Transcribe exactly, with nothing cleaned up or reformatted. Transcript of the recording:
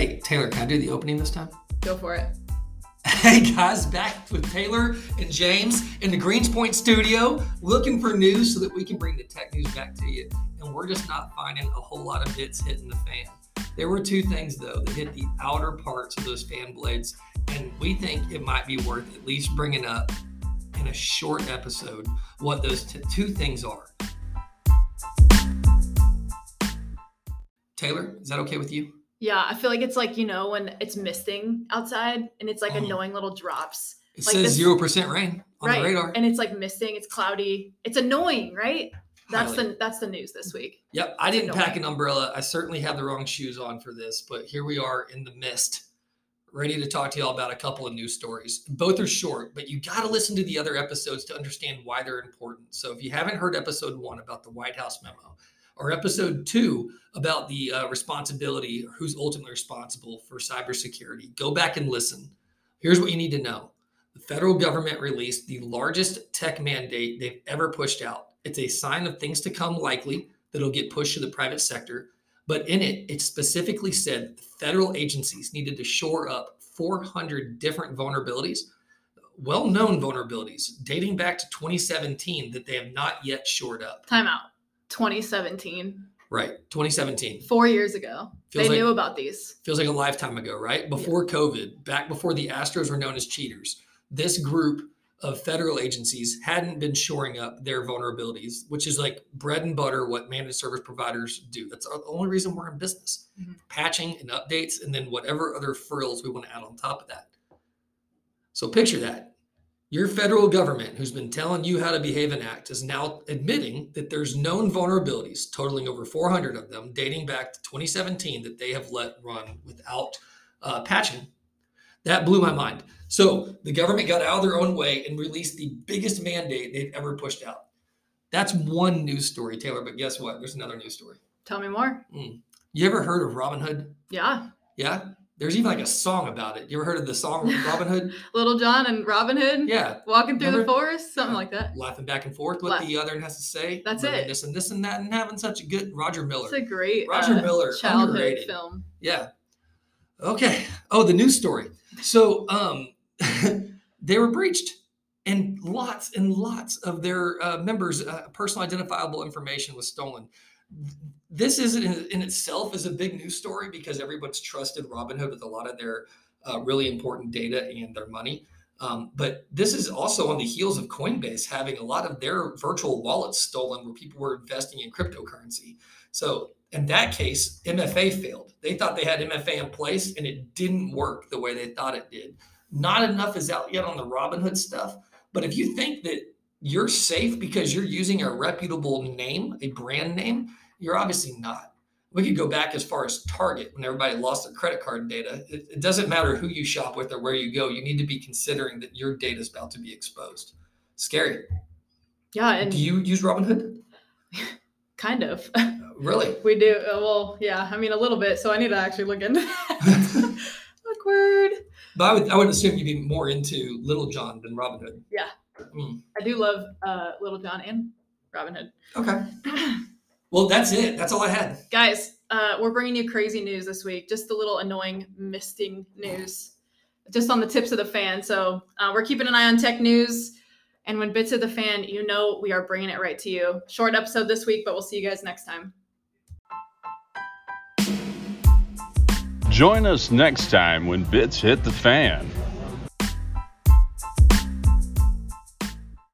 Hey, Taylor, can I do the opening this time? Go for it. Hey guys, back with Taylor and James in the Greenspoint studio, looking for news so that we can bring the tech news back to you. And we're just not finding a whole lot of hits hitting the fan. There were two things, though, that hit the outer parts of those fan blades, and we think it might be worth at least bringing up in a short episode what those t- two things are. Taylor, is that okay with you? Yeah, I feel like it's like, you know, when it's misting outside and it's like oh. annoying little drops. It like says this, zero percent rain on right. the radar. And it's like misting, it's cloudy. It's annoying, right? That's Highly. the that's the news this week. Yep, I it's didn't annoying. pack an umbrella. I certainly had the wrong shoes on for this, but here we are in the mist, ready to talk to y'all about a couple of news stories. Both are short, but you got to listen to the other episodes to understand why they're important. So if you haven't heard episode one about the White House memo, or episode two about the uh, responsibility, or who's ultimately responsible for cybersecurity, go back and listen. Here's what you need to know. The federal government released the largest tech mandate they've ever pushed out. It's a sign of things to come likely that'll get pushed to the private sector. But in it, it specifically said that the federal agencies needed to shore up four hundred different vulnerabilities, well-known vulnerabilities dating back to twenty seventeen that they have not yet shored up. Time out. twenty seventeen. Right. twenty seventeen. Four years ago. Feels they like, knew about these. Feels like a lifetime ago, right? Before yeah. COVID, back before the Astros were known as cheaters, this group of federal agencies hadn't been shoring up their vulnerabilities, which is like bread and butter, what managed service providers do. That's the only reason we're in business. Mm-hmm. Patching and updates, and then whatever other frills we want to add on top of that. So picture that. Your federal government, who's been telling you how to behave and act, is now admitting that there's known vulnerabilities, totaling over four hundred of them, dating back to twenty seventeen, that they have let run without uh, patching. That blew my mind. So the government got out of their own way and released the biggest mandate they've ever pushed out. That's one news story, Taylor, but guess what? There's another news story. Tell me more. Mm. You ever heard of Robinhood? Yeah. Yeah? There's even like a song about it. You ever heard of the song Robinhood? Little John and Robinhood? Yeah. Walking through Remember? the forest, something uh, like that. Laughing back and forth what La- the other has to say. That's it. This and this and that and having such a good Roger Miller. It's a great Roger uh, Miller childhood underrated. film. Yeah. Okay. Oh, the news story. So um, they were breached, and lots and lots of their uh, members' uh, personal identifiable information was stolen. This is in itself is a big news story because everybody's trusted Robinhood with a lot of their uh, really important data and their money. Um, but this is also on the heels of Coinbase having a lot of their virtual wallets stolen where people were investing in cryptocurrency. So in that case, M F A failed. They thought they had M F A in place and it didn't work the way they thought it did. Not enough is out yet on the Robinhood stuff. But if you think that you're safe because you're using a reputable name, a brand name, you're obviously not. We could go back as far as Target when everybody lost their credit card data. It, it doesn't matter who you shop with or where you go. You need to be considering that your data is about to be exposed. Scary. Yeah. And do you use Robinhood? Kind of. Uh, really? We do. Uh, well, yeah. I mean, a little bit. So I need to actually look into that. Awkward. But I would, I would assume you'd be more into Little John than Robinhood. Yeah. Mm. I do love uh, Little John and Robinhood. Okay. Well, that's it. That's all I had. Guys, uh, we're bringing you crazy news this week. Just a little annoying, misting news. Just on the tips of the fan. So uh, we're keeping an eye on tech news. And when bits of the fan, you know we are bringing it right to you. Short episode this week, but we'll see you guys next time. Join us next time when bits hit the fan.